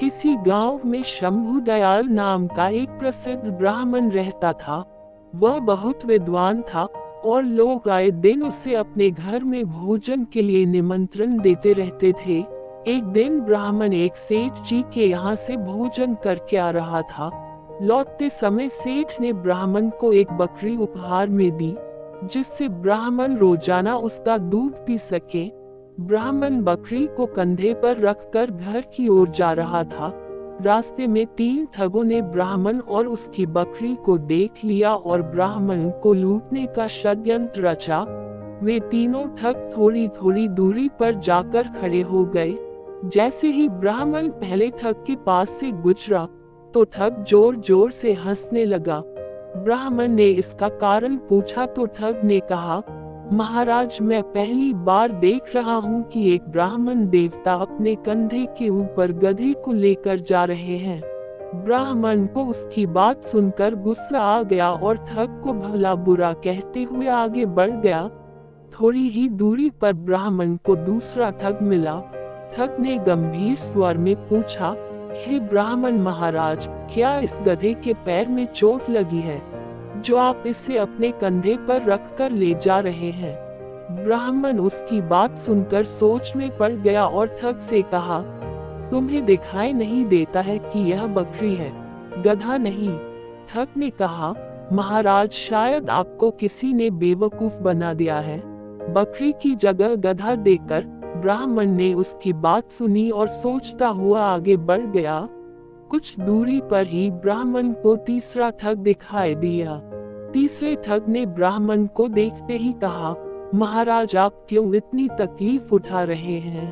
किसी गांव में शंभु दयाल नाम का एक प्रसिद्ध ब्राह्मण रहता था। वह बहुत विद्वान था और लोग आए दिन उसे अपने घर में भोजन के लिए निमंत्रण देते रहते थे। एक दिन ब्राह्मण एक सेठ जी के यहाँ से भोजन करके आ रहा था। लौटते समय सेठ ने ब्राह्मण को एक बकरी उपहार में दी, जिससे ब्राह्मण रोजाना उसका दूध पी सके। ब्राह्मण बकरी को कंधे पर रखकर घर की ओर जा रहा था। रास्ते में तीन ठगों ने ब्राह्मण और उसकी बकरी को देख लिया और ब्राह्मण को लूटने का षड्यंत्र रचा। वे तीनों ठग थोड़ी थोड़ी दूरी पर जाकर खड़े हो गए। जैसे ही ब्राह्मण पहले ठग के पास से गुजरा तो ठग जोर जोर से हंसने लगा। ब्राह्मण ने इसका कारण पूछा तो ठग ने कहा, महाराज, मैं पहली बार देख रहा हूँ कि एक ब्राह्मण देवता अपने कंधे के ऊपर गधे को लेकर जा रहे हैं। ब्राह्मण को उसकी बात सुनकर गुस्सा आ गया और ठग को भला बुरा कहते हुए आगे बढ़ गया। थोड़ी ही दूरी पर ब्राह्मण को दूसरा ठग मिला। ठग ने गंभीर स्वर में पूछा, हे ब्राह्मण महाराज, क्या इस गधे के पैर में चोट लगी है जो आप इसे अपने कंधे पर रखकर ले जा रहे हैं? ब्राह्मण उसकी बात सुनकर सोच में पड़ गया और ठग से कहा, तुम्हें दिखाई नहीं देता है कि यह बकरी है, गधा नहीं? ठग ने कहा, महाराज, शायद आपको किसी ने बेवकूफ बना दिया है। बकरी की जगह गधा देकर ब्राह्मण ने उसकी बात सुनी और सोचता हुआ आगे बढ़ गया। कुछ दूरी पर ही ब्राह्मण को तीसरा ठग दिखाई दिया। तीसरे ठग ने ब्राह्मण को देखते ही कहा, महाराज, आप क्यों इतनी तकलीफ उठा रहे हैं?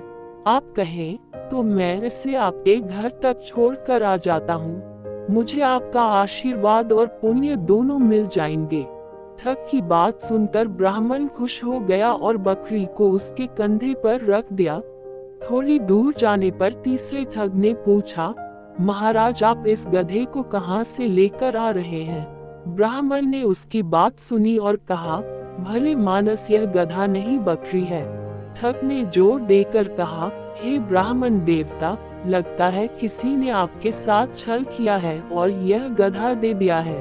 आप कहें तो मैं इसे आपके घर तक छोड़कर आ जाता हूँ। मुझे आपका आशीर्वाद और पुण्य दोनों मिल जाएंगे। ठग की बात सुनकर ब्राह्मण खुश हो गया और बकरी को उसके कंधे पर रख दिया। थोड़ी दूर जाने पर तीसरे ठग ने पूछा, महाराज, आप इस गधे को कहाँ से लेकर आ रहे हैं? ब्राह्मण ने उसकी बात सुनी और कहा, भले मानस, यह गधा नहीं बकरी है। ठग ने जोर देकर कहा, हे ब्राह्मण देवता, लगता है किसी ने आपके साथ छल किया है और यह गधा दे दिया है।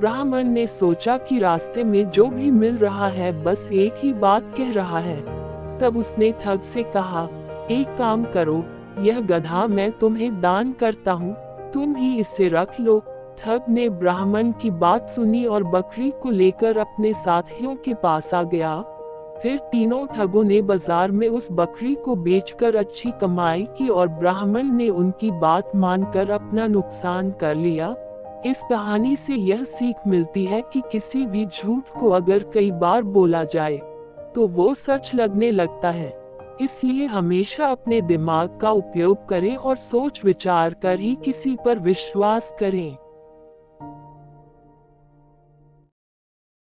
ब्राह्मण ने सोचा कि रास्ते में जो भी मिल रहा है बस एक ही बात कह रहा है। तब उसने ठग से कहा, एक काम करो, यह गधा मैं तुम्हें दान करता हूँ, तुम ही इसे रख लो। ठग ने ब्राह्मण की बात सुनी और बकरी को लेकर अपने साथियों के पास आ गया। फिर तीनों ठगों ने बाजार में उस बकरी को बेचकर अच्छी कमाई की और ब्राह्मण ने उनकी बात मानकर अपना नुकसान कर लिया। इस कहानी से यह सीख मिलती है कि किसी भी झूठ को अगर कई बार बोला जाए तो वो सच लगने लगता है। इसलिए हमेशा अपने दिमाग का उपयोग करें और सोच विचार कर ही किसी पर विश्वास करें।